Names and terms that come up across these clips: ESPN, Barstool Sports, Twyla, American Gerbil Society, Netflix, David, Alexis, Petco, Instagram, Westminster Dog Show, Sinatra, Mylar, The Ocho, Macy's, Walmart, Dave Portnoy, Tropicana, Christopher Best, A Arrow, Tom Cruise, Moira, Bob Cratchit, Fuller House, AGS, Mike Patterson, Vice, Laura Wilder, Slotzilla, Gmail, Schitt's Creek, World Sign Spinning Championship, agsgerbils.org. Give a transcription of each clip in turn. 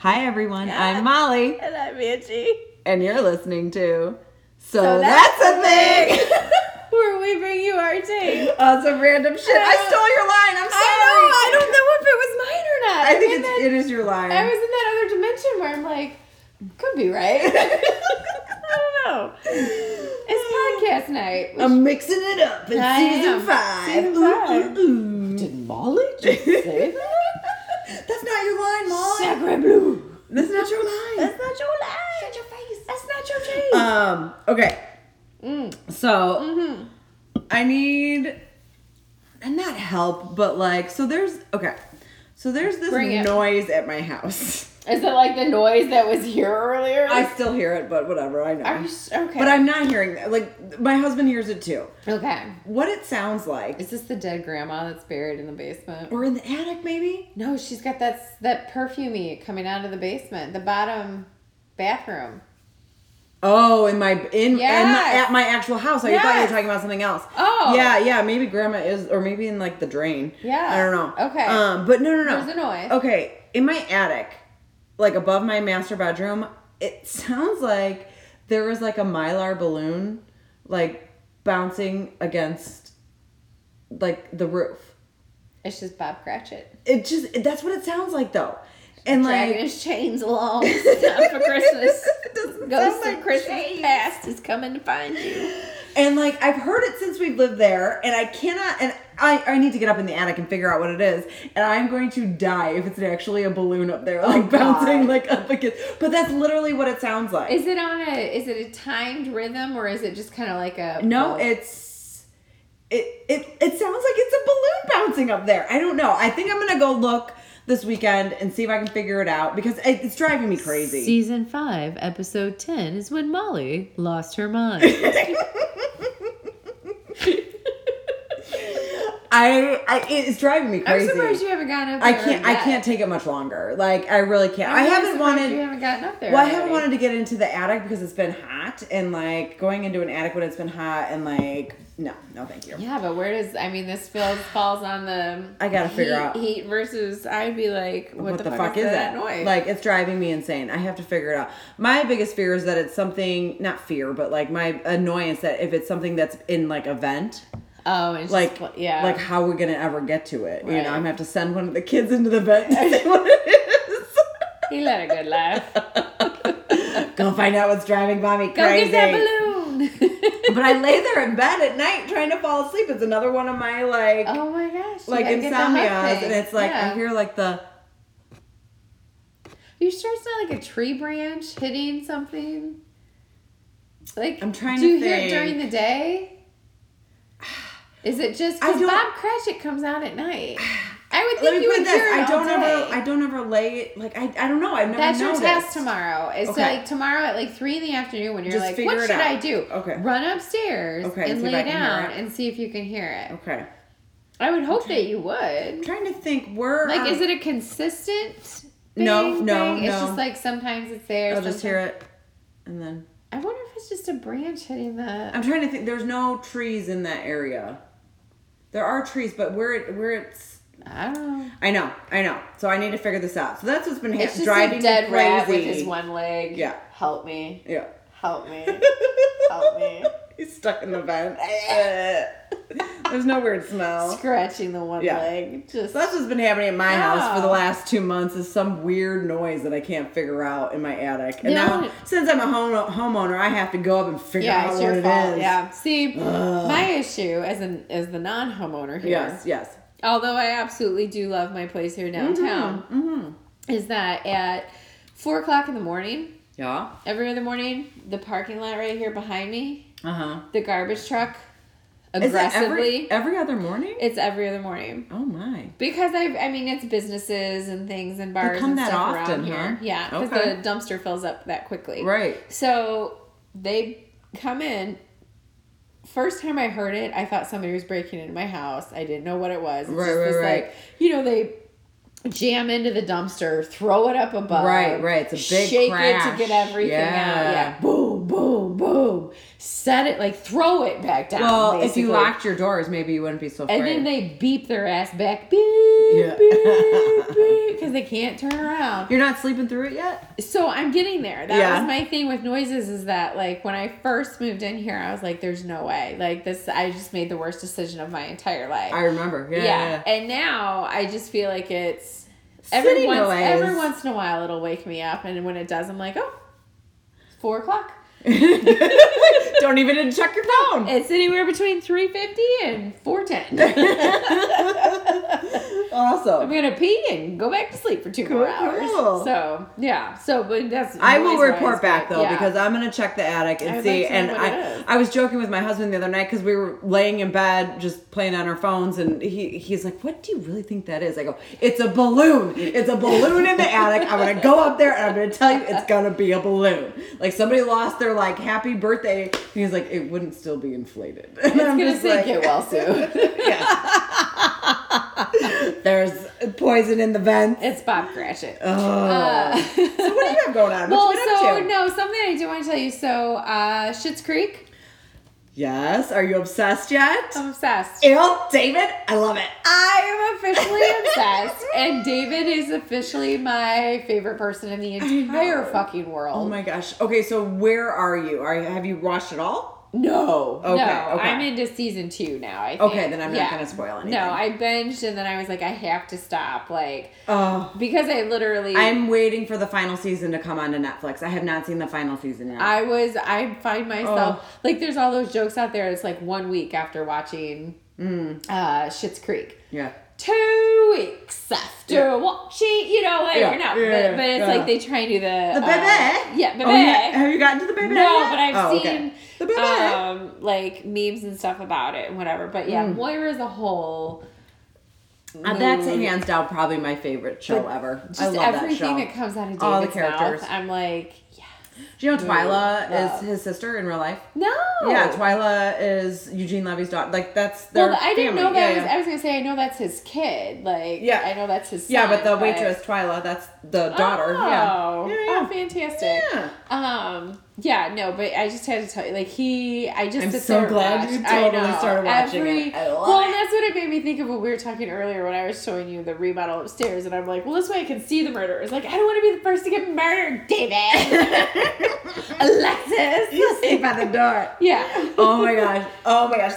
Hi, everyone. I'm Molly. And I'm Angie. And you're listening to So That's a Thing. Where we bring you our take on some random shit. I stole your line. I'm sorry. I don't know if it was mine or not. I think it is your line. I was in that other dimension where I'm like, could be right. I don't know. It's podcast night. I'm mixing it up in season 5. Season 5. Ooh. Did Molly just say that? That's not your line, Molly. Sacre bleu. That's not your line. That's not your line. Shut your face. That's not your face. Okay. So, I need, and not help, but like, so there's this noise at my house. Is it like the noise that was here earlier? I still hear it, but whatever, I know. Okay. But I'm not hearing that. Like, my husband hears it too. Okay. What it sounds like. Is this the dead grandma that's buried in the basement? Or in the attic, maybe? No, she's got that perfumey coming out of the basement, the bottom bathroom. Oh, at my actual house. I thought you were talking about something else. Oh. Yeah, maybe grandma is, or maybe in like the drain. Yeah. I don't know. Okay. But no. There's a noise. Okay, in my attic, like above my master bedroom, it sounds like there was like a Mylar balloon, like bouncing against like the roof. It's just Bob Cratchit. That's what it sounds like though. And dragging his chains along. It's time for Christmas. Ghosts of Christmas past is coming to find you. And like I've heard it since we've lived there, and I cannot. And I need to get up in the attic and figure out what it is. And I'm going to die if it's actually a balloon up there, like bouncing like up against. But that's literally what it sounds like. Is it on a? Is it a timed rhythm, or is it just kind of like a? No, It sounds like it's a balloon bouncing up there. I don't know. I think I'm gonna go look this weekend and see if I can figure it out, because it's driving me crazy. Season 5, episode 10 is when Molly lost her mind. It's driving me crazy. I'm surprised you haven't gotten up there. I can't take it much longer. Like I really can't. I haven't wanted to get into the attic because it's been hot, and like going into an attic when it's been hot, and like no thank you. Yeah, but where does this falls on the I gotta figure out heat versus I'd be like what the fuck is that noise? Like it's driving me insane. I have to figure it out. My biggest fear is that it's something, not fear, but like my annoyance that if it's something that's in like a vent. Oh, it's like, just, yeah. Like, how we're going to ever get to it? Right. You know, I'm going to have to send one of the kids into the vet and see what it is. He led a good laugh. Go find out what's driving Mommy crazy. Go get that balloon. But I lay there in bed at night trying to fall asleep. It's another one of my, like, oh my gosh, like insomnias. And it's like, I hear like the. Are you sure it's not like a tree branch hitting something? Like, I'm trying to think. Do you hear it during the day? Is it just because Bob Cratchit comes out at night? I would think you would hear it I don't ever lay, like, I don't know. I've never noticed. That's your task tomorrow. It's like tomorrow at like 3 in the afternoon when you're just like, what should I do? Okay. Run upstairs and lay down and see if you can hear it. Okay. I would hope that you would. I'm trying to think. Like, is it a consistent thing? No. It's just like sometimes it's there. I'll just hear it and then. I wonder if it's just a branch hitting that. I'm trying to think. There's no trees in that area. There are trees, but where it's... I don't know. I know. So I need to figure this out. So that's what's been driving me crazy. It's just a dead rat with his one leg. Yeah. Help me. Yeah. Help me. He's stuck in the vent. There's no weird smell. Scratching the one leg. Just... So that's what's been happening at my house for the last 2 months is some weird noise that I can't figure out in my attic. And now, since I'm a homeowner, I have to go up and figure out what it fault. Is. Yeah, See, my issue as the non-homeowner here. Yes. Although I absolutely do love my place here downtown, is that at 4 o'clock in the morning, every other morning, the parking lot right here behind me, the garbage truck, aggressively. Every other morning? It's every other morning. Oh my. Because it's businesses and things and bars come and that stuff often, around here. Yeah, because the dumpster fills up that quickly. Right. So they come in. First time I heard it, I thought somebody was breaking into my house. I didn't know what it was. It's just like, they jam into the dumpster, throw it up above. Right. It's a big crash. Shake it to get everything out. Yeah. Boom. Set it, like, throw it back down. Well, basically. If you locked your doors, maybe you wouldn't be so afraid. And then they beep their ass back. Beep. beep, because they can't turn around. You're not sleeping through it yet? So I'm getting there. That was my thing with noises, is that like when I first moved in here, I was like, there's no way. Like this, I just made the worst decision of my entire life. I remember. Yeah. And now I just feel like it's every once in a while it'll wake me up, and when it does, I'm like, oh, it's 4:00. Don't even check your phone. It's anywhere between 3:50 and 4:10. Awesome. I'm gonna pee and go back to sleep for two more hours. So yeah. So but that's I will report back though, because I'm gonna check the attic and see. And I was joking with my husband the other night because we were laying in bed just playing on our phones, and he's like, "What do you really think that is?" I go, "It's a balloon. It's a balloon in the attic. I'm gonna go up there and I'm gonna tell you it's gonna be a balloon. Like somebody lost their." Like happy birthday, and he's like, it wouldn't still be inflated. And I'm gonna sink it well soon. There's poison in the vents. It's Bob Cratchit. So what do you have going on? Well, something I do want to tell you. So Schitt's Creek. Yes. Are you obsessed yet? I'm obsessed. Ew, David, I love it. I am officially obsessed. And David is officially my favorite person in the entire fucking world. Oh my gosh. Okay, so where are you? Have you watched it all? No. Okay. I'm into season 2 now, I think. Okay, then I'm not going to spoil anything. No, I binged and then I was like, I have to stop. Like, because I literally... I'm waiting for the final season to come onto Netflix. I have not seen the final season yet. I find myself... Like, there's all those jokes out there. It's like 1 week after watching Schitt's Creek. Yeah. 2 weeks after watching... You know, like, or not. But it's like they try and do the bebe. Yeah, bebe. Have you gotten to the bebe? No, but I've seen... Okay. Like memes and stuff about it and whatever. But yeah, Moira as a whole. That's hands down probably my favorite show ever. I love that show. Just everything that comes out of David's all the characters. Mouth, I'm like, yes. Do you know Twyla is his sister in real life? No. Yeah, Twyla is Eugene Levy's daughter. Like that's their I didn't know that. I was gonna say I know that's his kid. Like I know that's his son. Yeah, but the waitress Twyla, that's the daughter. Oh. Yeah. Oh, fantastic. Yeah. Yeah, no, but I just had to tell you, like, I'm so glad you totally started watching it. I love it. Well, and that's what it made me think of when we were talking earlier when I was showing you the remodel upstairs, and I'm like, well, this way I can see the murderers. Like, I don't want to be the first to get murdered, David. Alexis. You sleep by the door. Yeah. Oh, my gosh.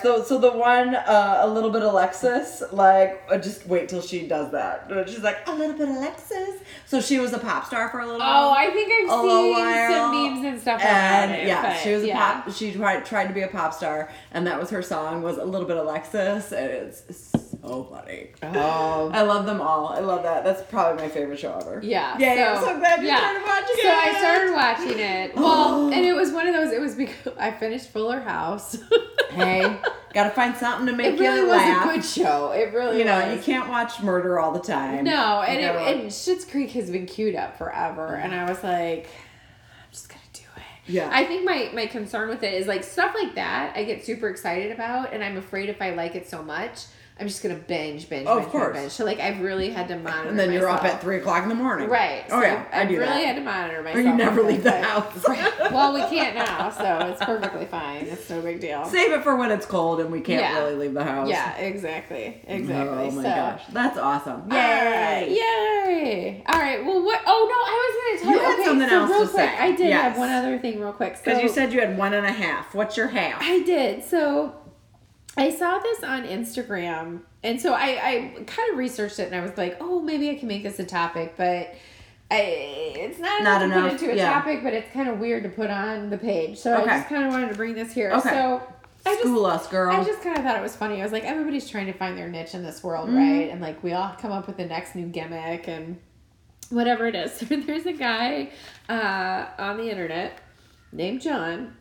So the one, a little bit Alexis, like, just wait till she does that. She's like, a little bit Alexis. So she was a pop star for a little while. Oh, I think I've seen some memes and stuff. And she was a pop. She tried to be a pop star, and that was her song. Was a little bit Alexis, and it's so funny. I love them all. I love that. That's probably my favorite show ever. Yeah. Yeah. So, I'm so glad you started watching it. So I started watching it. Well, and it was one of those. It was because I finished Fuller House. Hey, gotta find something to make you laugh. It really was a good show. It really, you can't watch murder all the time. No, and Schitt's Creek has been queued up forever, and I was like, I'm just gonna. Yeah. I think my concern with it is like stuff like that I get super excited about, and I'm afraid if I like it so much, I'm just going to binge. Oh, of course. Binge. So like I've really had to monitor myself. And then you're up at 3:00 in the morning. Right. So I do that. I've really had to monitor myself. Or you never leave the house. Right. Well, we can't now, so it's perfectly fine. It's no big deal. Save it for when it's cold and we can't really leave the house. Yeah, exactly. Oh my gosh. That's awesome. Yay. All right. Well, what? Oh, no, I was going to tell you. You had something else to say. I did have one other thing real quick. Because you said you had 1.5. What's your half? I did. So... I saw this on Instagram, and so I kind of researched it, and I was like, oh, maybe I can make this a topic, but it's not enough to put into a topic, but it's kind of weird to put on the page, so I just kind of wanted to bring this here. Okay. So school us, girl. I just kind of thought it was funny. I was like, everybody's trying to find their niche in this world, right? And, like, we all come up with the next new gimmick and whatever it is. So there's a guy on the internet named John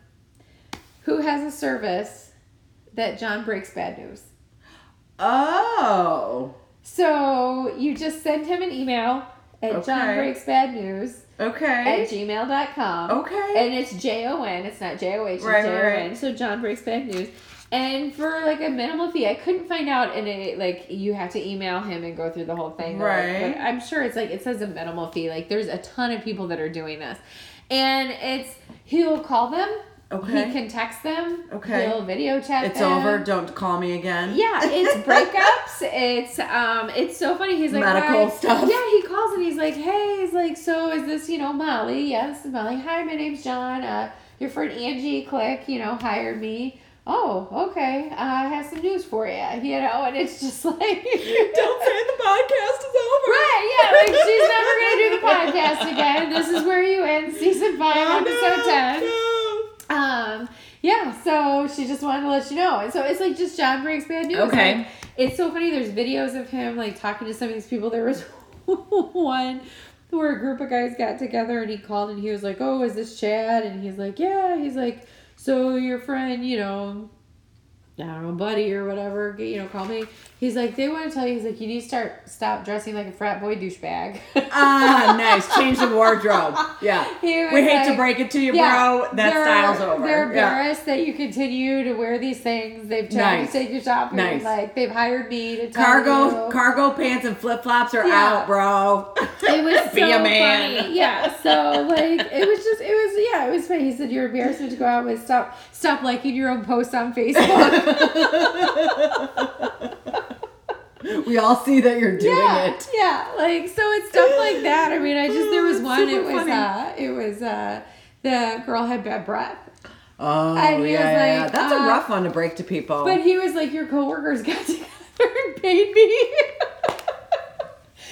who has a service that John breaks bad news. Oh. So you just send him an email at johnbreaksbadnews at gmail.com. Okay. And it's Jon. It's not J-O-H. It's Jon. Right. So John breaks bad news. And for like a minimal fee, I couldn't find out, and it, like, you have to email him and go through the whole thing. Right. But I'm sure it's like, it says a minimal fee. Like there's a ton of people that are doing this. And he'll call them. Okay. He can text them. Okay. He'll video chat it's them. It's over. Don't call me again. Yeah. It's breakups. It's so funny. He's like, medical stuff. Yeah. He calls and he's like, hey, he's like, so is this, you know, Molly? Yes. Molly. Hi, my name's John. Your friend Angie Click, you know, hired me. Oh, okay. I have some news for you. You know, and it's just like... Don't say the podcast is over. Right, yeah. Like, she's never going to do the podcast again. This is where you end season 5, episode 10. Yeah, so she just wanted to let you know. And so it's like just John brings bad news. Okay. Like, it's so funny. There's videos of him, like, talking to some of these people. There was one... where a group of guys got together and he called and he was like, oh, is this Chad? And he's like, yeah. He's like, so your friend, you know, I don't know, buddy or whatever, you know, call me. He's like, they want to tell you, he's like, you need to stop dressing like a frat boy douchebag. Ah, nice. Change the wardrobe. Yeah. We hate like, to break it to you, yeah, bro. That style's over. They're embarrassed that you continue to wear these things. They've tried to take you shopping. Nice. Like, they've hired me to tell you. Cargo pants and flip-flops are out, bro. It was so funny. Yeah. So, like, it was funny. He said, you're embarrassed to go out with stop liking your own posts on Facebook. We all see that you're doing it. Yeah, like, so it's stuff like that. I mean, there was one, it was the girl had bad breath. Oh, and he was like, that's a rough one to break to people. But he was like, your coworkers got together and paid me.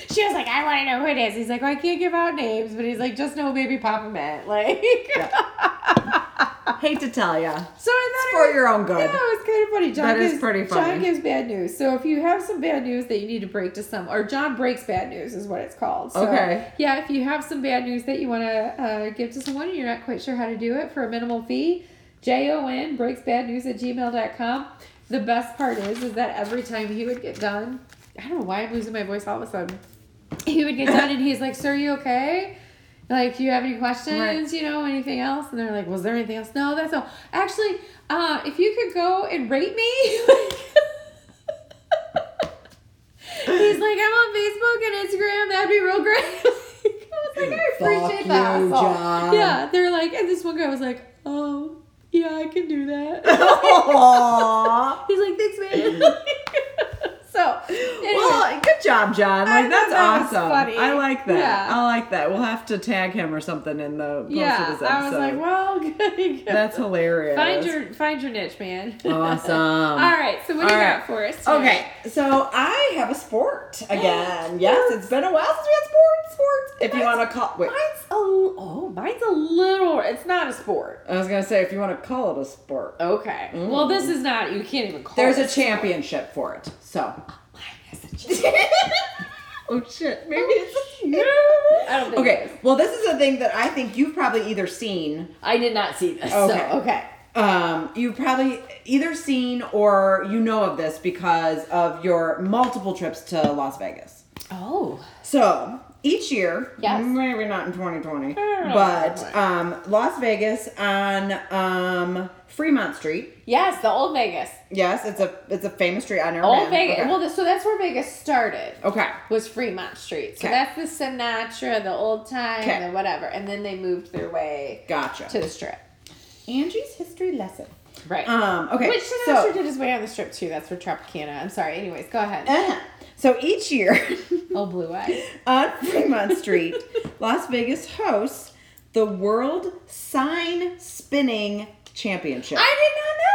She was like, I want to know who it is. He's like, well, I can't give out names, but he's like, just know Baby Papa meant. Like, hate to tell you. So I thought for your own good. Yeah, it was kind of funny. That is pretty funny. John gives bad news. So if you have some bad news that you need to break to someone, or John breaks bad news is what it's called. So, okay. Yeah, if you have some bad news that you want to give to someone and you're not quite sure how to do it for a minimal fee, Jon breaks bad news at gmail.com. The best part is that every time he would get done, I don't know why I'm losing my voice all of a sudden. He would get done and he's like, sir, are you okay? Like, do you have any questions, you know, anything else? And they're like, was there anything else? No, that's all. Actually, if you could go and rate me. He's like, I'm on Facebook and Instagram. That'd be real great. I was like, I appreciate that. John. Yeah, they're like, and this one guy was like, oh, yeah, I can do that. Aww. He's like, thanks, man. So, anyway. Well, good job, John. Like, that's awesome. Funny. I like that. Yeah. I like that. We'll have to tag him or something in the post of this episode. I was like, well, good. That's hilarious. Find your niche, man. Awesome. All right. So what do you got for us today? Okay. So I have a sport again. Yes, it's been a while since we had sports. If you want to call, mine's a little. It's not a sport. I was gonna say if you want to call it a sport. Okay. Mm. Well, this is not. You can't even call. There's a championship for it. So. Oh shit! Maybe it's no. I don't think. Okay. Well, this is a thing that I think you've probably either seen. I did not see this. Okay. So. Okay. You've probably either seen or you know of this because of your multiple trips to Las Vegas. Oh. So each year, maybe not in 2020, but Las Vegas on Fremont Street. Yes, the old Vegas. Yes, it's a famous street. I never old Vegas. Okay. Well, so that's where Vegas started. Okay, was Fremont Street. So that's the Sinatra, the old time, the whatever, and then they moved their way. Gotcha. To the strip. Angie's history lesson. Right. Okay. Which Sinatra did his way on the strip too. That's for Tropicana. I'm sorry. Anyways, go ahead. So each year, blue eyes on Fremont Street, Las Vegas hosts the World Sign Spinning Championship. I did not know.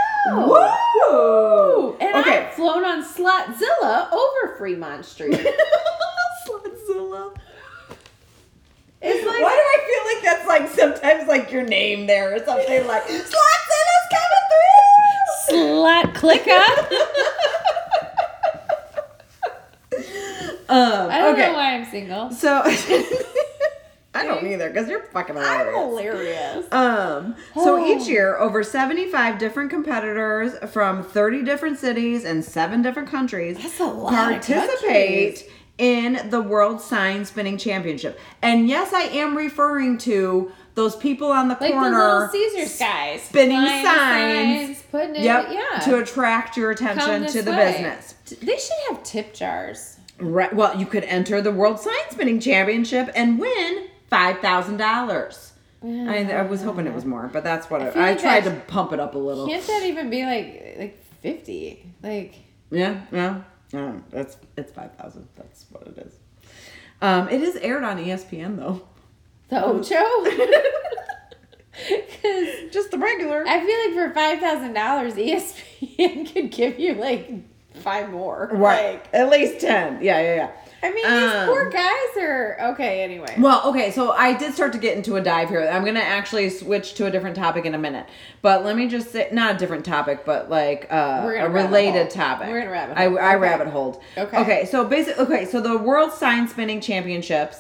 Woo! And I've flown on Slotzilla over Fremont Street. Slotzilla. It's like, why do I feel like that's like sometimes like your name there or something like Slotzilla's coming through. Slot click up. I don't know why I'm single. So I don't either because you're fucking hilarious. I'm hilarious. So each year, over 75 different competitors from 30 different cities and 7 different countries participate in the World Sign Spinning Championship. And yes, I am referring to those people on the corner, like the Little Caesars guys, spinning signs, putting it, to attract your attention to the business. They should have tip jars. Right. Well, you could enter the World Sign Spinning Championship and win $5,000. I was hoping it was more, but that's what I tried to pump it up a little. Can't that even be like 50? Like yeah. I don't know. It's 5,000. That's what it is. It is aired on ESPN though. The Ocho? Just the regular. I feel like for $5,000, ESPN could give you like 5 more. Right. Like, at least 10. Yeah. I mean, these poor guys are... Okay, anyway. Well, okay, so I did start to get into a dive here. I'm going to actually switch to a different topic in a minute. But let me just say... Not a different topic, but like a related topic. We're going to rabbit hole. I rabbit holed. Okay, so basically... Okay, so the World Sign Spinning Championships...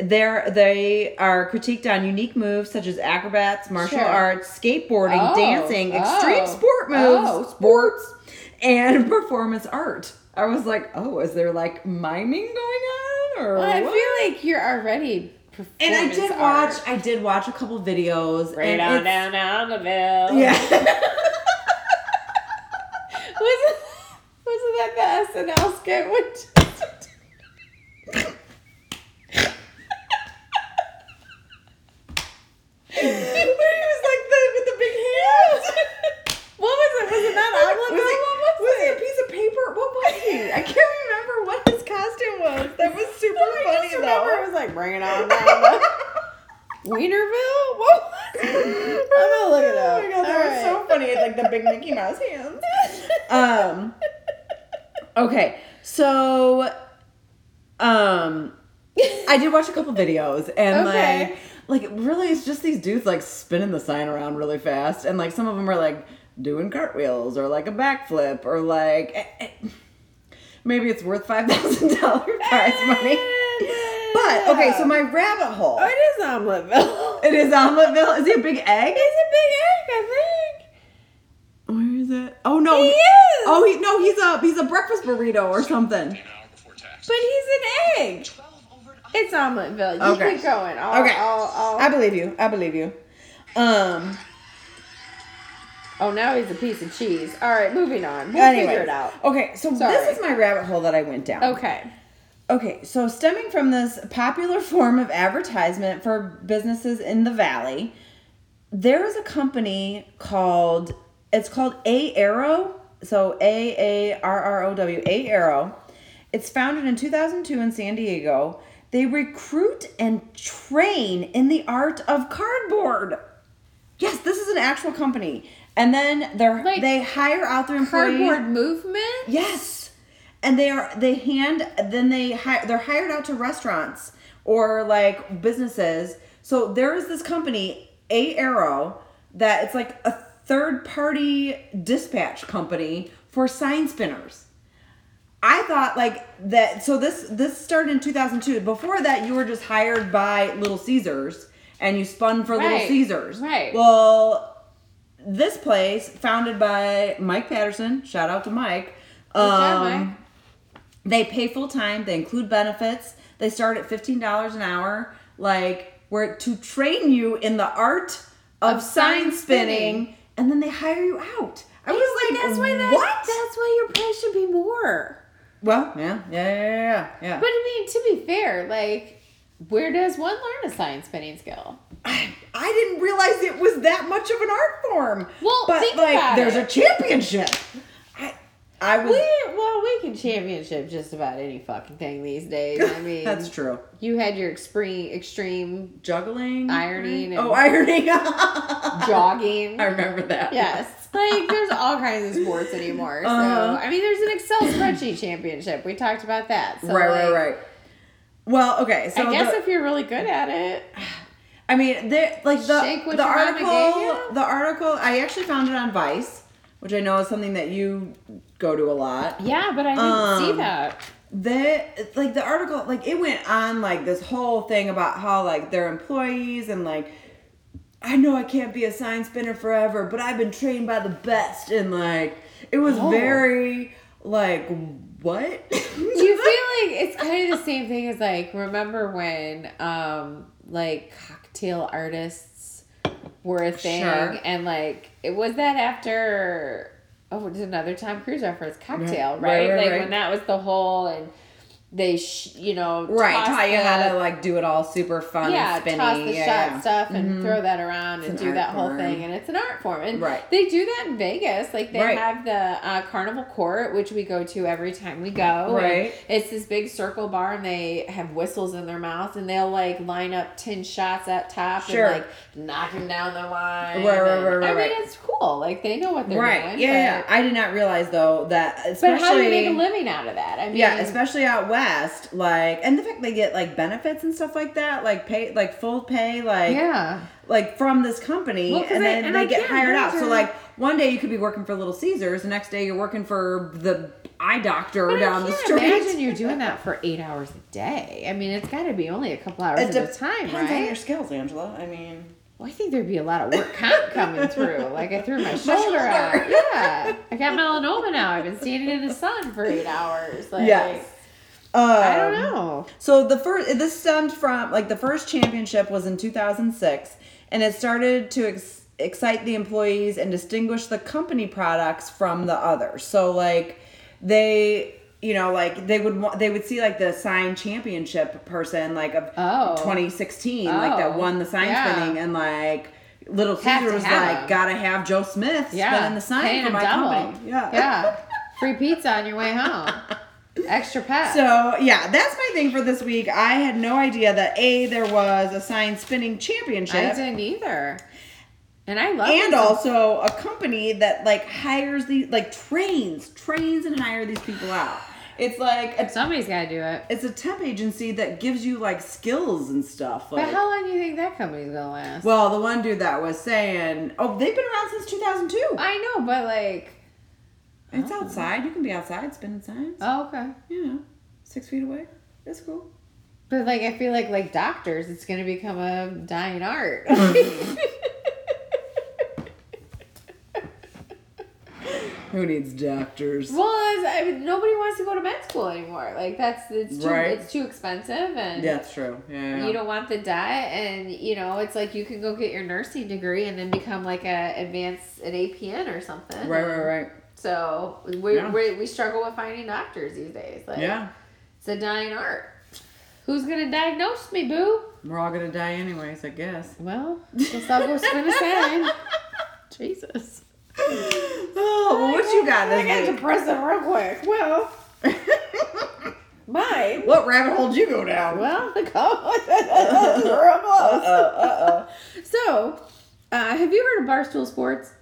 They are critiqued on unique moves such as acrobats, martial arts, skateboarding, dancing, extreme sport moves, sports, and performance art. I was like, is there like miming going on? Or well, what? I feel like you're already performance art. And I did watch a couple videos. Right on down the bill. Yeah. Wasn't that the SNL skit? Okay, so, I did watch a couple videos, and like really, it's just these dudes like spinning the sign around really fast, and like some of them are like doing cartwheels or like a backflip or like maybe it's worth $5,000 prize money. But okay, so my rabbit hole. Oh, it is Omeletteville. It is Omeletteville. Is he a big egg? He's a big egg, I think. Where is it? Oh no! He is. Oh, he's a breakfast burrito or something. An hour before tax. But he's an egg. It's Omeletteville. You keep going. I believe you. Oh, now he's a piece of cheese. All right, moving on. We'll figure it out. Okay, so this is my rabbit hole that I went down. Okay, so stemming from this popular form of advertisement for businesses in the valley, there is a company called. It's called A Arrow, so A-A-R-R-O-W, A Arrow. It's founded in 2002 in San Diego. They recruit and train in the art of cardboard. Yes, this is an actual company. And then they hire out their employees. Cardboard movement? Yes. And they're hired out to restaurants or like businesses. So there is this company, A Arrow, that it's like a third-party dispatch company for sign spinners. I thought like that. So this started in 2002. Before that, you were just hired by Little Caesars and you spun for Little Caesars. Right. Well, this place founded by Mike Patterson. Shout out to Mike. Good job, Mike. They pay full time. They include benefits. They start at $15 an hour. Like where to train you in the art of sign spinning. And then they hire you out. That's why your price should be more. Well, yeah. But I mean, to be fair, like, where does one learn a sign spinning skill? I didn't realize it was that much of an art form. Well, but think like, about there's a championship. We can championship just about any fucking thing these days. I mean, that's true. You had your extreme juggling, ironing, and jogging. I remember that. Yes, like there's all kinds of sports anymore. So I mean, there's an Excel spreadsheet championship. We talked about that. So, right. Well, okay. So I guess if you're really good at it. I mean, the article I actually found it on Vice. Which I know is something that you go to a lot. Yeah, but I didn't see that. The article, like, it went on, like, this whole thing about how, like, their employees and, like, I know I can't be a sign spinner forever, but I've been trained by the best. And, like, it was very, like, what? Do you feel like it's kind of the same thing as, like, remember when, like, cocktail artists were a thing? Sure. And, like... It was that after, it was another Tom Cruise reference, Cocktail, right? When that was the whole, and they, you know, how to like do it all super fun, and spinny, toss the shot stuff and throw that around and do that whole thing, and it's an art form. And they do that in Vegas, like they have the Carnival Court, which we go to every time we go. Right, and it's this big circle bar, and they have whistles in their mouth, and they'll like line up 10 shots at top and like knock them down the line. Right. I mean, it's cool. Like they know what they're doing. Yeah, I did not realize though that. But how do you make a living out of that? I mean, especially out west. Like, and the fact they get like benefits and stuff like that, like pay, like full pay, like like from this company, and then they get hired out. So like one day you could be working for Little Caesars, the next day you're working for the eye doctor down the street. Imagine you're doing that for 8 hours a day. I mean, it's got to be only a couple hours at a time, right? Depends on your skills, Angela. I mean. Well, I think there'd be a lot of work coming through. Like, I threw my shoulder out. Yeah. I got melanoma now. I've been standing in the sun for 8 hours. Like, I don't know. So this stemmed from, like, the first championship was in 2006, and it started to excite the employees and distinguish the company products from the others. So, like, they... You know, like, they would see, like, the sign championship person, like, of 2016, like, that won the sign spinning, and, like, Little Caesar was like, gotta have Joe Smith spinning the sign for my company. Yeah. Free pizza on your way home. Extra pet. So, yeah, that's my thing for this week. I had no idea that, A, there was a sign spinning championship. I didn't either. And I love it. And also a company that, like, hires these, like, trains and hire these people out. It's like... somebody's got to do it. It's a temp agency that gives you, like, skills and stuff. Like, but how long do you think that company's going to last? Well, the one dude that was saying... Oh, they've been around since 2002. I know, but, like... It's outside. You can be outside spinning signs. Oh, okay. You know, 6 feet away. That's cool. But, like, I feel like doctors, it's going to become a dying art. Who needs doctors? Well, nobody wants to go to med school anymore. Like, it's too expensive. And that's true. Yeah. You don't want the debt. And, you know, it's like you can go get your nursing degree and then become like an APN or something. Right. So we struggle with finding doctors these days. Like, it's a dying art. Who's going to diagnose me, boo? We're all going to die anyways, I guess. Well, let's all go spin a sign. Jesus. Oh, well, what you got this week? I got depressive real quick. Well, mine. What rabbit hole did you go down? Well, the So, have you heard of Barstool Sports?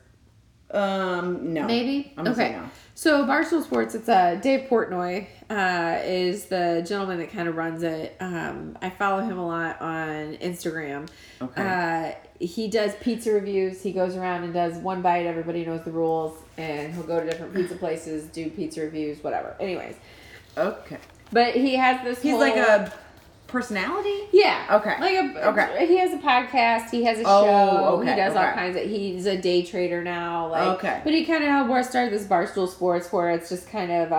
No. Maybe? I'm okay. No. So, Barstool Sports, it's Dave Portnoy is the gentleman that kind of runs it. I follow him a lot on Instagram. Okay. He does pizza reviews. He goes around and does one bite. Everybody knows the rules. And he'll go to different pizza places, do pizza reviews, whatever. Anyways. Okay. But he has this He's like a personality? Yeah. Okay. He has a podcast. He has a show. Okay. He does all kinds of... He's a day trader now. Like, okay. But he kind of helped started this Barstool Sports where it's just kind of...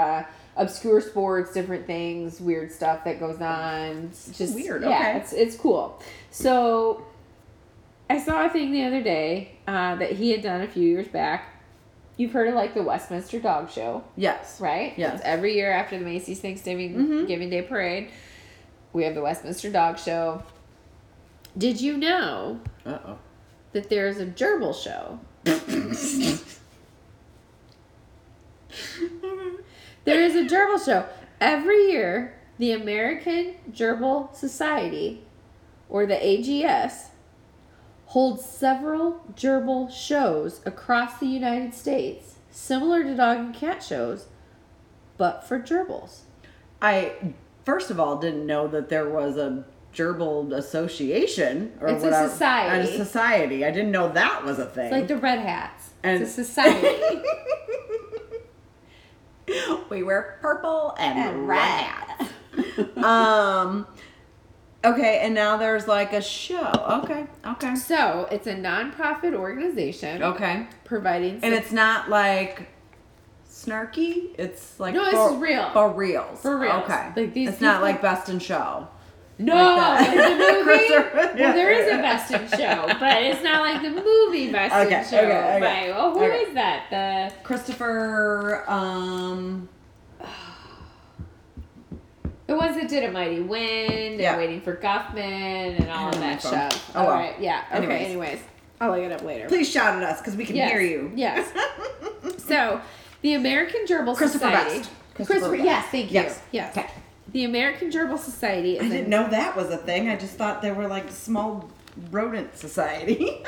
obscure sports, different things, weird stuff that goes on. It's just weird. Okay. Yeah, it's cool. So... I saw a thing the other day that he had done a few years back. You've heard of, like, the Westminster Dog Show. Yes. Right? Yes. It's every year after the Macy's Thanksgiving Giving Day Parade, we have the Westminster Dog Show. Did you know that there's a gerbil show? There is a gerbil show. Every year, the American Gerbil Society, or the AGS... holds several gerbil shows across the United States, similar to dog and cat shows, but for gerbils. I, first of all, didn't know that there was a gerbil association. Or it's a society. A society. I didn't know that was a thing. It's like the Red Hats. It's a society. We wear purple and red. Okay, and now there's like a show. Okay. So, it's a non-profit organization. Okay. Providing... And it's not like snarky? It's like... No, it's real. For reals. Okay. Like these it's people... not like Best in Show. No, like the movie... Well, there is a Best in Show, but it's not like the movie Best in Show. Okay. By, who is that? The... Christopher... The ones that did a Mighty Wind and Waiting for Guffman and all of that stuff. Oh, all right. Well. Yeah. Okay. Anyways. I'll look it up later. Please shout at us because we can hear you. Yes. So, the American Gerbil Society. Christopher Best. Yes, thank you. Yes. Okay. The American Gerbil Society. I didn't know that was a thing. I just thought they were like small rodent society.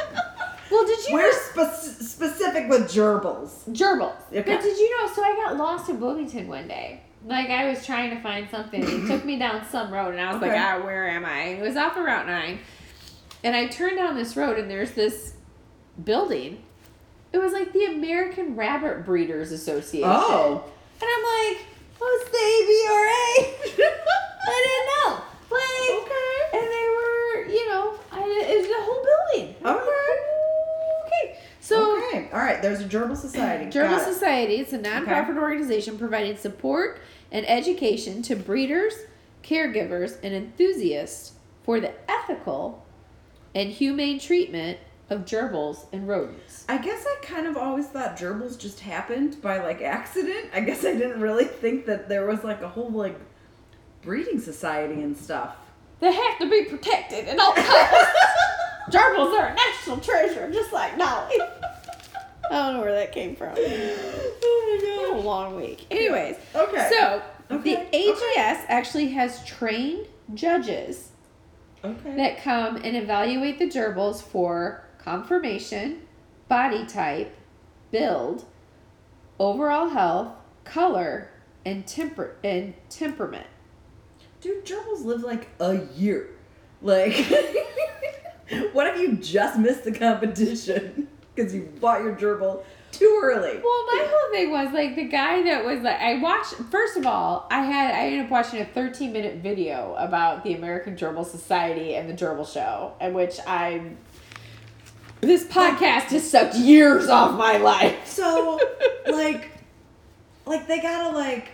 Well, did you? We're specific with gerbils. Gerbils. Okay. But did you know? So I got lost in Bloomington one day. Like I was trying to find something. It took me down some road, and I was like, where am I? It was off of Route 9. And I turned down this road, and there's this building. It was like the American Rabbit Breeders Association. Oh. And I'm like, what's the ABRA? I didn't know. Like, and they were, you know, it was the whole building. Okay. So. Okay. All right. There's a Gerbil Society. Gerbil Society. It's a nonprofit organization providing support and education to breeders, caregivers, and enthusiasts for the ethical and humane treatment of gerbils and rodents. I guess I kind of always thought gerbils just happened by, like, accident. I guess I didn't really think that there was, like, a whole, like, breeding society and stuff. They have to be protected at all times. Gerbils are a national treasure, just like Dolly. I don't know where that came from. Oh, my God. What a long week. Anyways. Okay. So, the AGS actually has trained judges that come and evaluate the gerbils for conformation, body type, build, overall health, color, and temperament. Dude, gerbils live like a year. Like, what if you just missed the competition because you bought your gerbil too early? Well, my whole thing was like the guy that was like, I watched. First of all, I ended up watching a 13-minute video about the American Gerbil Society and the Gerbil Show, in which this podcast has sucked years off my life. So, like they gotta like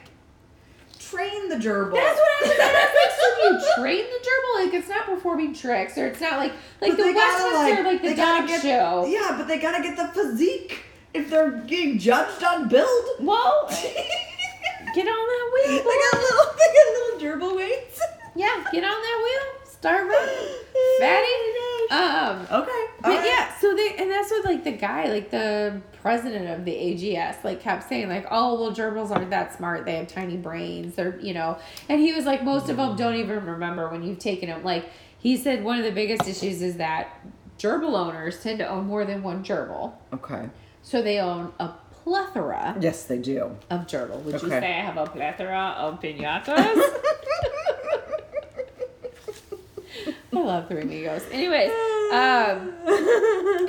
train the gerbil. That's what I was gonna say. So you train the gerbil, like it's not performing tricks, or it's not like the Westminster, like the dog show. Yeah, but they gotta get the physique. If they're getting judged on build. Well, get on that wheel. They got little gerbil weights. Yeah, get on that wheel. Start running. Fatty. Okay. So that's what like the guy, like the president of the AGS, like kept saying like, oh, well, gerbils aren't that smart. They have tiny brains. They're, you know. And he was like, most of them don't even remember when you've taken them. Like he said one of the biggest issues is that gerbil owners tend to own more than one gerbil. Okay. So they own a plethora. Yes, they do. Of gerbil. Would you say I have a plethora of piñatas? I love Three Amigos. Anyways,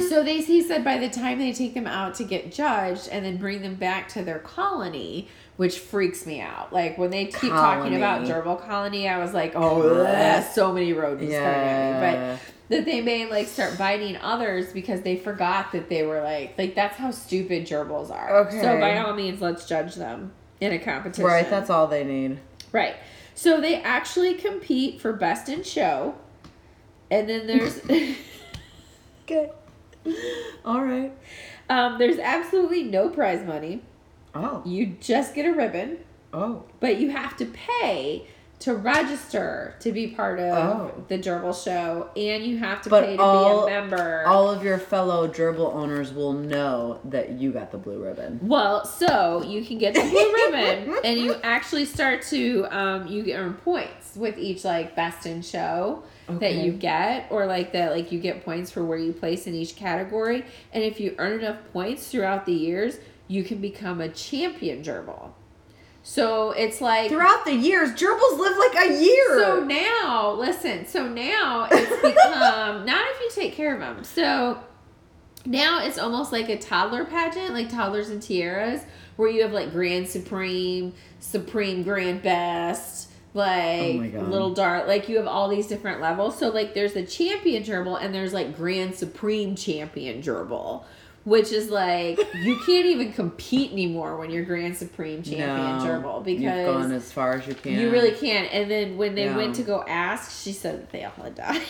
so he said by the time they take them out to get judged and then bring them back to their colony, which freaks me out. Like when they keep talking about gerbil colony, I was like, oh, that's so many rodents coming at me. But that they may like start biting others because they forgot that they were like that's how stupid gerbils are. Okay. So by all means, let's judge them in a competition. Right, that's all they need. Right. So they actually compete for best in show, and then there's good. All right. There's absolutely no prize money. Oh. You just get a ribbon. Oh. But you have to pay to register to be part of the Gerbil Show, and you have to pay to be a member. All of your fellow gerbil owners will know that you got the blue ribbon. Well, so you can get the blue ribbon, and you actually start to you earn points with each like best in show that you get, or like that like you get points for where you place in each category, and if you earn enough points throughout the years, you can become a champion gerbil. So it's like throughout the years, gerbils live like a year. So now, listen. So now it's become not if you take care of them. So now it's almost like a toddler pageant, like toddlers and tiaras, where you have like Grand Supreme, Supreme Grand Best, like Little Dart. Like you have all these different levels. So like there's the champion gerbil and there's like Grand Supreme Champion gerbil. Which is like, you can't even compete anymore when you're Grand Supreme Champion Gerbil. Because you've gone as far as you can. You really can't. And then when they went to go ask, she said that they all had died.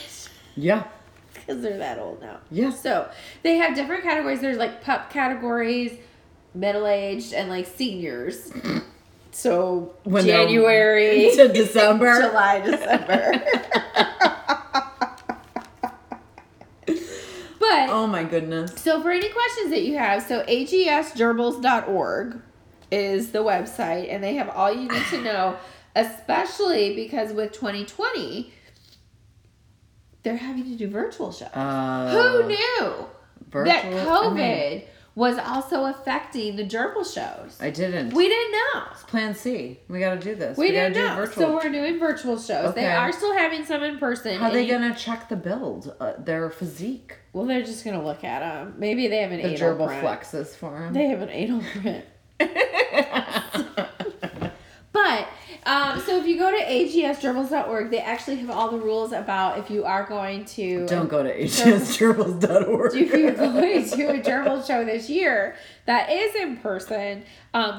Yeah. Because they're that old now. Yeah. So, they have different categories. There's like pup categories, middle-aged, and like seniors. So when January to December, July, December. But oh my goodness! So for any questions that you have, so agsgerbils.org is the website, and they have all you need to know. Especially because with 2020, they're having to do virtual shows. Who knew that COVID was also affecting the gerbil shows? I didn't. We didn't know. It's plan C. We got to do this. We didn't know. So we're doing virtual shows. Okay. They are still having some in person. How are they going to check the build, their physique? Well, they're just going to look at them. Maybe they have an anal print. The gerbil flexes for them. They have an anal print. But... so if you go to agsgerbils.org, they actually have all the rules about if you are going to... Don't go to agsgerbils.org. If you're going to a gerbil show this year that is in person,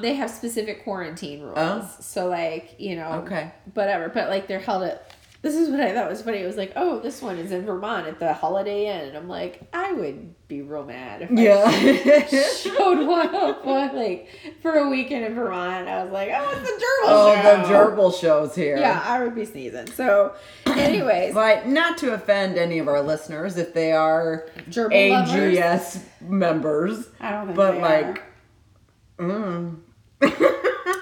they have specific quarantine rules. Oh. So like, you know, okay, whatever. But like they're held at... This is what I thought was funny. It was like, oh, this one is in Vermont at the Holiday Inn. And I'm like, I would be real mad if I showed one up like, for a weekend in Vermont. I was like, oh, it's the gerbil show. Oh, the gerbil show's here. Yeah, I would be sneezing. So, anyways. But not to offend any of our listeners if they are gerbil AGS members. I don't think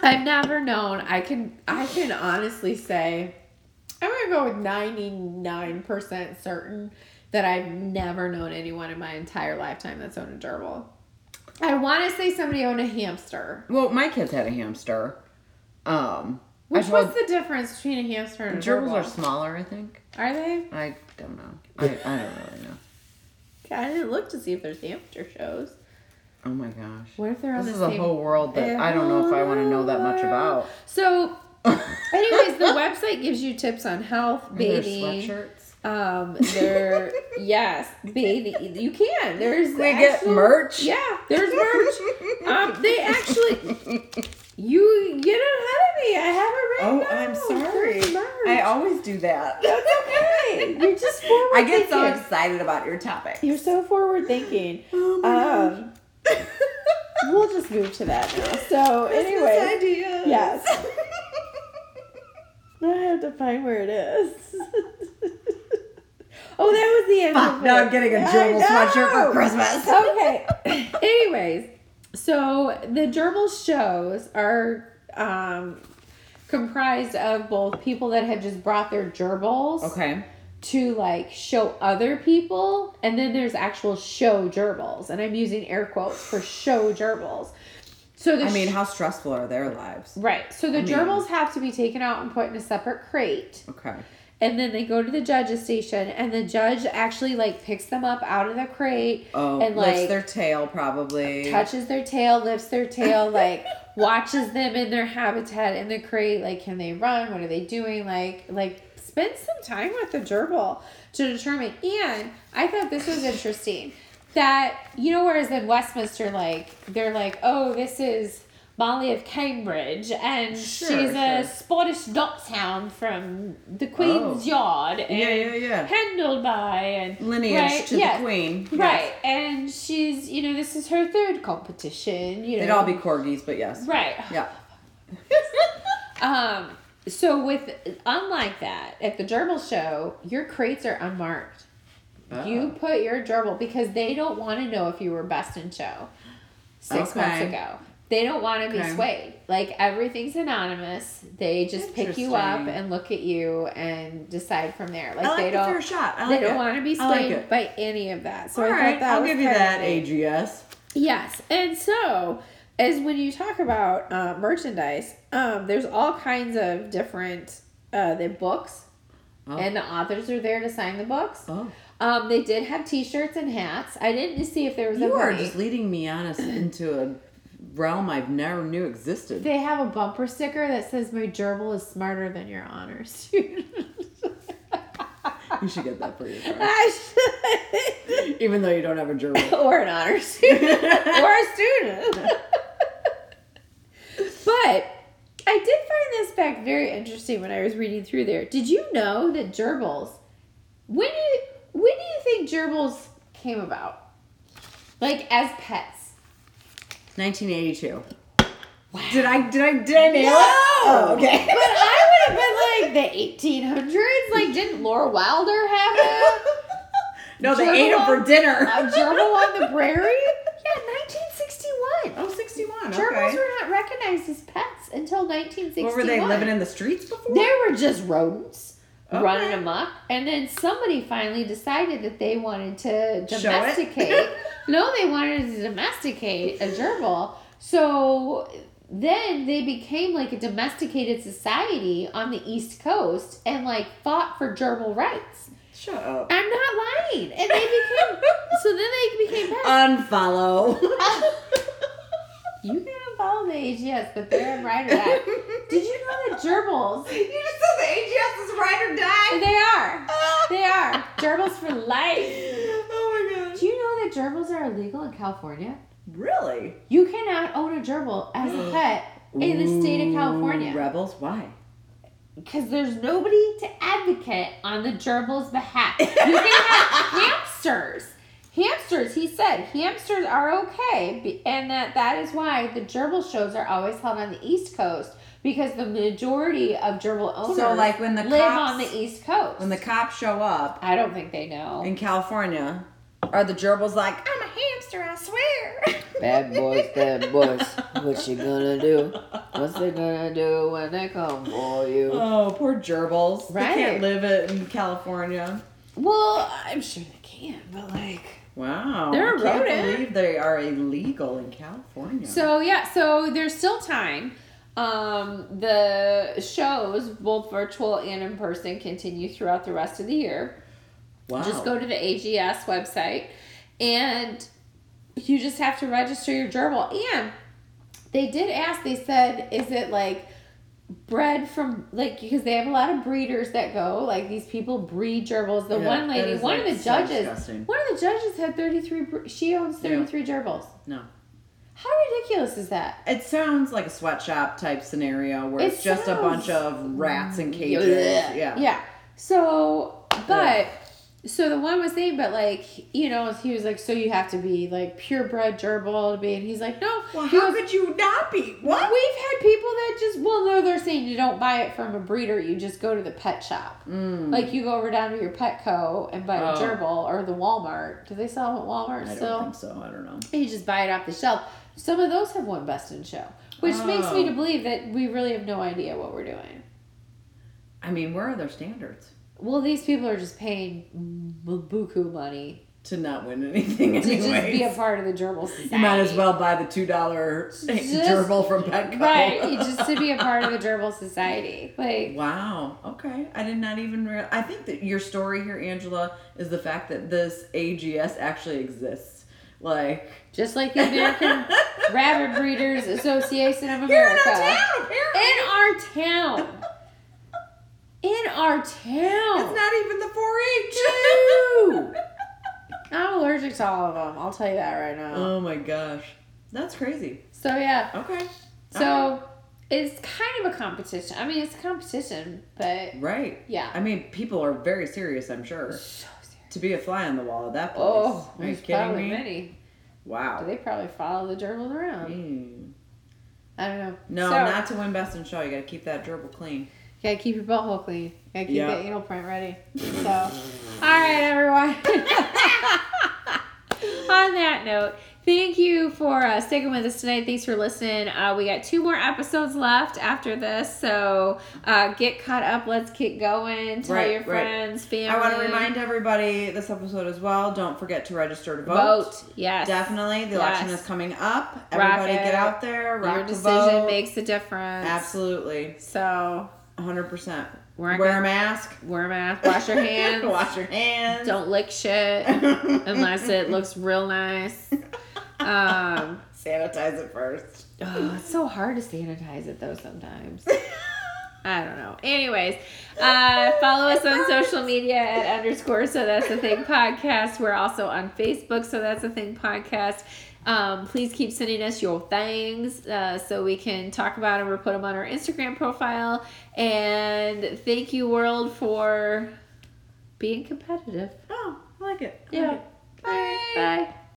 I've never known. I can honestly say... I'm going to go with 99% certain that I've never known anyone in my entire lifetime that's owned a gerbil. I want to say somebody owned a hamster. Well, my kids had a hamster. What's the difference between a hamster and a gerbil? Gerbils are smaller, I think. Are they? I don't know. I don't really know. I didn't look to see if there's hamster shows. Oh my gosh. What if they're on this is a whole world that I don't know if I want to know that much about. So... Anyways, the website gives you tips on health, bathing. Their sweatshirts. Bathing. You can. Get merch. Yeah, there's merch. They actually. You get ahead of me. I haven't read. Oh, I'm sorry. I always do that. That's okay. You're just forward. I get so excited about your topics. You're so forward thinking. Oh my gosh. We'll just move to that now. So anyway, ideas. Yes. I have to find where it is. Oh, that was the end of it. Now I'm getting a gerbil sweatshirt for Christmas. Okay. Anyways, so the gerbil shows are comprised of both people that have just brought their gerbils to like show other people, and then there's actual show gerbils, and I'm using air quotes for show gerbils. So how stressful are their lives? Right. So the gerbils have to be taken out and put in a separate crate. Okay. And then they go to the judge's station, and the judge actually, like, picks them up out of the crate. Oh, and, like, lifts their tail, probably. Touches their tail, lifts their tail, like, watches them in their habitat in the crate. Like, can they run? What are they doing? Like, spend some time with the gerbil to determine. And I thought this was interesting. That, you know, whereas in Westminster, like, they're like, oh, this is Molly of Cambridge, and she's a Scottish dachshund from the Queen's Yard, and handled by, and... Lineage to the Queen. Yes. Right, and she's, you know, this is her third competition, you know. They'd all be corgis, but yes. Right. Yeah. So unlike that, at the gerbil show, your crates are unmarked. You put your gerbil, because they don't want to know if you were best in show 6 months ago. They don't want to be swayed. Like, everything's anonymous. They just pick you up and look at you and decide from there. Like, they don't want to be swayed by any of that. So I'll give you that, AGS. Yes. And so, as when you talk about merchandise, there's all kinds of different the books. Oh. And the authors are there to sign the books. Oh. They did have T-shirts and hats. I didn't see if there was. You are just leading me into a realm I've never knew existed. They have a bumper sticker that says, "My gerbil is smarter than your honor student." You should get that for your car. I should. Even though you don't have a gerbil or an honor student or a student, but. I did find this fact very interesting when I was reading through there. Did you know that gerbils... When do you think gerbils came about? Like, as pets? 1982. Wow. Did I nail it? Oh, okay. But I would have been like the 1800s. Like, didn't Laura Wilder have a... No, they ate them for dinner. A gerbil on the prairie? Yeah, 1961. Oh, 61. Okay. Gerbils were not recognized as pets until 1961. Well, were they living in the streets before? They were just rodents running amok. And then somebody finally decided that they wanted to domesticate. No, they wanted to domesticate a gerbil. So then they became like a domesticated society on the East Coast and like fought for gerbil rights. Shut up. I'm not lying. And they became... so then they became pets. Unfollow. You can unfollow the AGS, but they're in ride or die. Did you know that gerbils... You just said the AGS is ride or die? They are. They are. Gerbils for life. Oh my God. Do you know that gerbils are illegal in California? Really? You cannot own a gerbil as a pet in the state of California. Rebels? Why? Because there's nobody to advocate on the gerbil's behalf. You can have hamsters. Hamsters, he said, hamsters are okay. And that is why the gerbil shows are always held on the East Coast. Because the majority of gerbil owners live on the East Coast. When the cops show up. I don't think they know. In California, are the gerbils like, I'm a hamster, I swear. Bad boys, what you gonna do? What's they gonna do when they come for you? Oh, poor gerbils. Right. They can't live in California. Well, I'm sure they can, but like... Wow. They're a rodent. I can't believe they are illegal in California. So, yeah, there's still time. The shows, both virtual and in person, continue throughout the rest of the year. Wow. Just go to the AGS website, and you just have to register your gerbil. And they did ask, they said, is it like bred from, like, because they have a lot of breeders that go, like, these people breed gerbils. The one lady, one of the judges had 33, she owns 33 gerbils. No. How ridiculous is that? It sounds like a sweatshop type scenario where it's just a bunch of rats in cages. Yeah. So, but... So the one was saying, but like, you know, he was like, so you have to be like purebred gerbil to be, and he's like, no. Well, how could you not be? What? We've had people that just, they're saying you don't buy it from a breeder, you just go to the pet shop. Mm. Like you go over down to your Petco and buy a gerbil, or the Walmart. Do they sell it at Walmart still? I don't think so, I don't know. And you just buy it off the shelf. Some of those have won Best in Show, which makes me to believe that we really have no idea what we're doing. I mean, where are their standards? Well, these people are just paying buku money. To not win anything anyway. To just be a part of the gerbil society. You might as well buy the $2 gerbil from Petco. Right, just to be a part of the gerbil society. Like, wow, okay. I did not even realize. I think that your story here, Angela, is the fact that this AGS actually exists. Like, just like the American Rabbit Breeders Association of America. Here in our town, apparently. In our town. It's not even the 4-H. No. I'm allergic to all of them. I'll tell you that right now. Oh my gosh. That's crazy. So, yeah. Okay. So, it's kind of a competition. I mean, it's a competition, but... Right. Yeah. I mean, people are very serious, I'm sure. So serious. To be a fly on the wall at that place. Oh, are you kidding me? Many. Wow. They probably follow the gerbils around. Mm. I don't know. No, not to win Best in Show. You got to keep that gerbil clean. You gotta keep your butthole clean. You gotta keep the anal print ready. So, all right, everyone. On that note, thank you for sticking with us tonight. Thanks for listening. We got 2 more episodes left after this, so get caught up. Let's keep going. Tell your friends, family. I want to remind everybody this episode as well. Don't forget to register to vote. Vote, yes. Definitely. The election is coming up. Everybody get out there. Your decision makes a difference. Absolutely. So... 100%. Wear a mask. Wash your hands. Don't lick shit unless it looks real nice. Sanitize it first. Oh, it's so hard to sanitize it though sometimes. I don't know. Anyways, follow us on social media at _ So That's a Thing podcast. We're also on Facebook, So That's a Thing podcast. Please keep sending us your things so we can talk about them or put them on our Instagram profile. And thank you, world, for being competitive. Oh, I like it. Yeah. Bye. Bye.